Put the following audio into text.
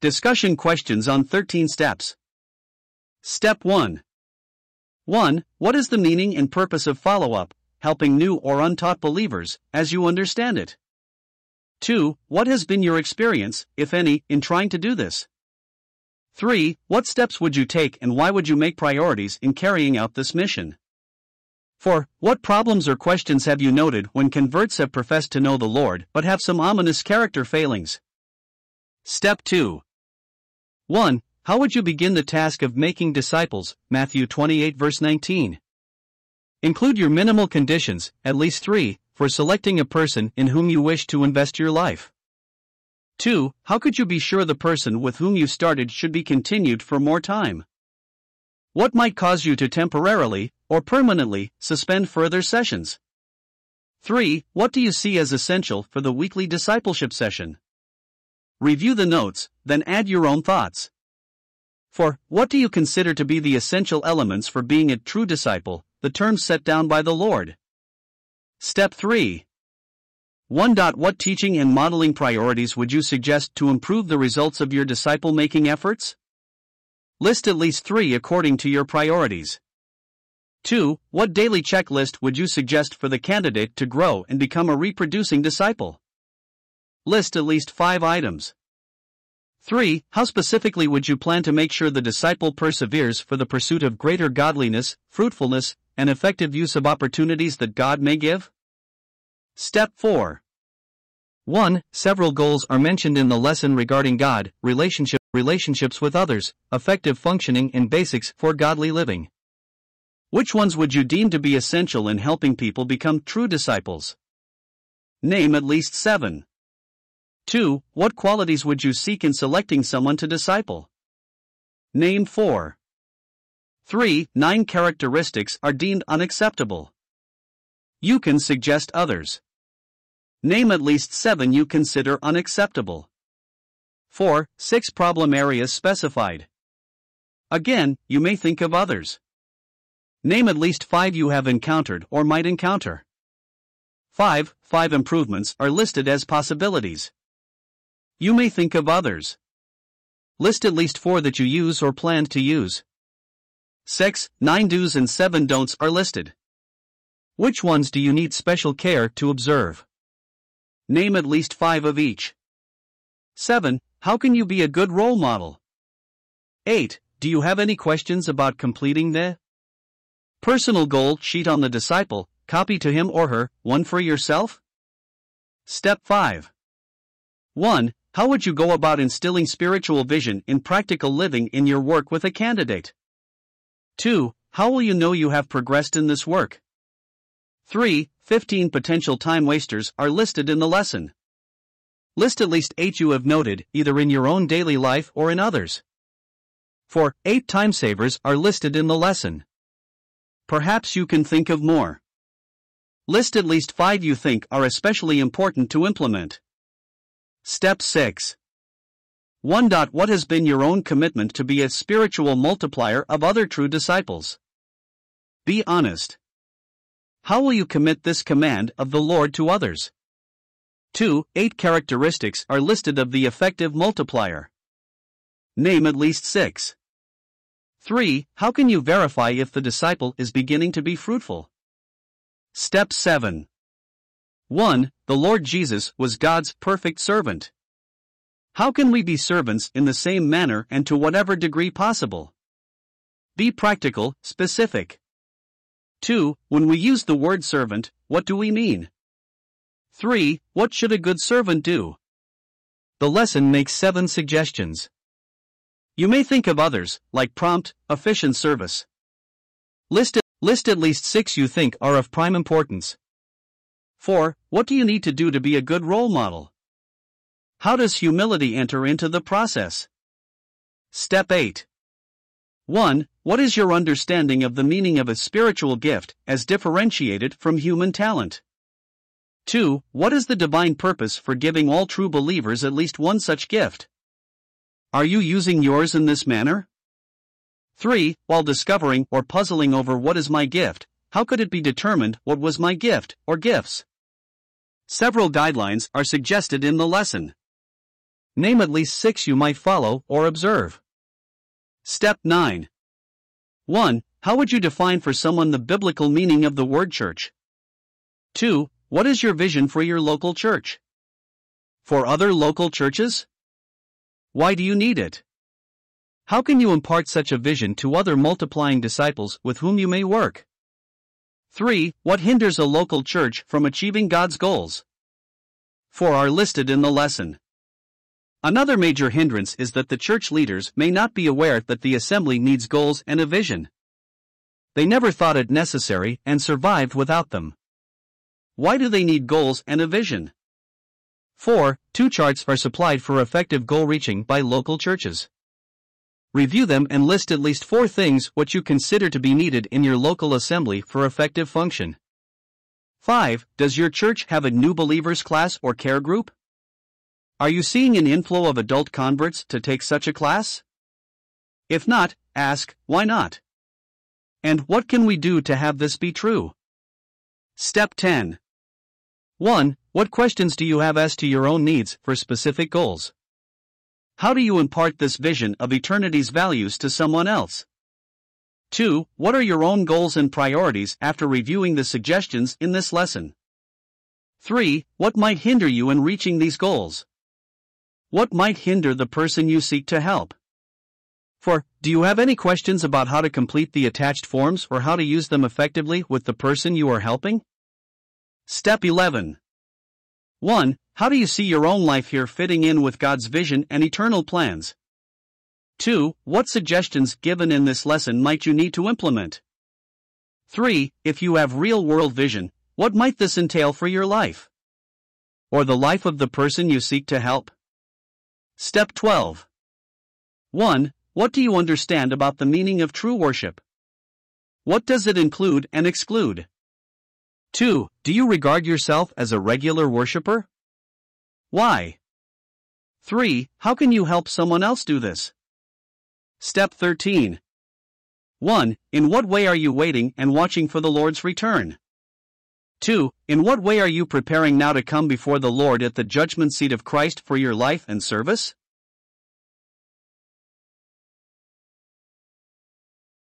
Discussion questions on 13 steps. Step 1. 1. What is the meaning and purpose of follow-up, helping new or untaught believers, as you understand it? 2. What has been your experience, if any, in trying to do this? 3. What steps would you take and why would you make priorities in carrying out this mission? 4. What problems or questions have you noted when converts have professed to know the Lord but have some ominous character failings? Step 2. 1. How would you begin the task of making disciples? Matthew 28 verse 19. Include your minimal conditions, at least 3, for selecting a person in whom you wish to invest your life. 2. How could you be sure the person with whom you started should be continued for more time? What might cause you to temporarily, or permanently, suspend further sessions? 3. What do you see as essential for the weekly discipleship session? Review the notes, then add your own thoughts. 4. What do you consider to be the essential elements for being a true disciple, the terms set down by the Lord? Step 3. 1. What teaching and modeling priorities would you suggest to improve the results of your disciple-making efforts? List at least 3 according to your priorities. 2. What daily checklist would you suggest for the candidate to grow and become a reproducing disciple? List at least 5 items. 3. How specifically would you plan to make sure the disciple perseveres for the pursuit of greater godliness, fruitfulness, and effective use of opportunities that God may give? Step 4. 1. Several goals are mentioned in the lesson regarding God, relationships with others, effective functioning, and basics for godly living. Which ones would you deem to be essential in helping people become true disciples? Name at least 7. 2. What qualities would you seek in selecting someone to disciple? Name 4. 3. 9 characteristics are deemed unacceptable. You can suggest others. Name at least 7 you consider unacceptable. 4. 6 problem areas specified. Again, you may think of others. Name at least 5 you have encountered or might encounter. 5 improvements are listed as possibilities. You may think of others. List at least 4 that you use or plan to use. 6, 9 do's and 7 don'ts are listed. Which ones do you need special care to observe? Name at least 5 of each. 7, how can you be a good role model? 8, do you have any questions about completing the personal goal sheet on the disciple, copy to him or her, one for yourself? Step 5. 1. How would you go about instilling spiritual vision in practical living in your work with a candidate? 2. How will you know you have progressed in this work? 3. 15 potential time wasters are listed in the lesson. List at least 8 you have noted, either in your own daily life or in others. 4. 8 time savers are listed in the lesson. Perhaps you can think of more. List at least 5 you think are especially important to implement. Step 6. 1. What has been your own commitment to be a spiritual multiplier of other true disciples? Be honest. How will you commit this command of the Lord to others? 2. 8 characteristics are listed of the effective multiplier. Name at least 6. 3. How can you verify if the disciple is beginning to be fruitful? Step 7. 1. The Lord Jesus was God's perfect servant. How can we be servants in the same manner and to whatever degree possible? Be practical, specific. 2. When we use the word servant, what do we mean? 3. What should a good servant do? The lesson makes 7 suggestions. You may think of others, like prompt, efficient service. List at least 6 you think are of prime importance. 4. What do you need to do to be a good role model? How does humility enter into the process? Step 8. 1. What is your understanding of the meaning of a spiritual gift as differentiated from human talent? 2. What is the divine purpose for giving all true believers at least one such gift? Are you using yours in this manner? 3. While discovering or puzzling over what is my gift, how could it be determined what was my gift or gifts? Several guidelines are suggested in the lesson. Name at least 6 you might follow or observe. Step 9. 1. How would you define for someone the biblical meaning of the word church? 2. What is your vision for your local church? For other local churches? Why do you need it? How can you impart such a vision to other multiplying disciples with whom you may work? 3. What hinders a local church from achieving God's goals? 4 are listed in the lesson. Another major hindrance is that the church leaders may not be aware that the assembly needs goals and a vision. They never thought it necessary and survived without them. Why do they need goals and a vision? 4. 2 charts are supplied for effective goal reaching by local churches. Review them and list at least 4 things what you consider to be needed in your local assembly for effective function. 5. Does your church have a new believers class or care group? Are you seeing an inflow of adult converts to take such a class? If not, ask, why not? And what can we do to have this be true? Step 10. 1. What questions do you have as to your own needs for specific goals? How do you impart this vision of eternity's values to someone else? 2. What are your own goals and priorities after reviewing the suggestions in this lesson? 3. What might hinder you in reaching these goals? What might hinder the person you seek to help? 4. Do you have any questions about how to complete the attached forms or how to use them effectively with the person you are helping? Step 11. 1. How do you see your own life here fitting in with God's vision and eternal plans? 2. What suggestions given in this lesson might you need to implement? 3. If you have real-world vision, what might this entail for your life? Or the life of the person you seek to help? Step 12. 1. What do you understand about the meaning of true worship? What does it include and exclude? 2. Do you regard yourself as a regular worshiper? Why? 3. How can you help someone else do this? Step 13. 1. In what way are you waiting and watching for the Lord's return? 2. In what way are you preparing now to come before the Lord at the judgment seat of Christ for your life and service?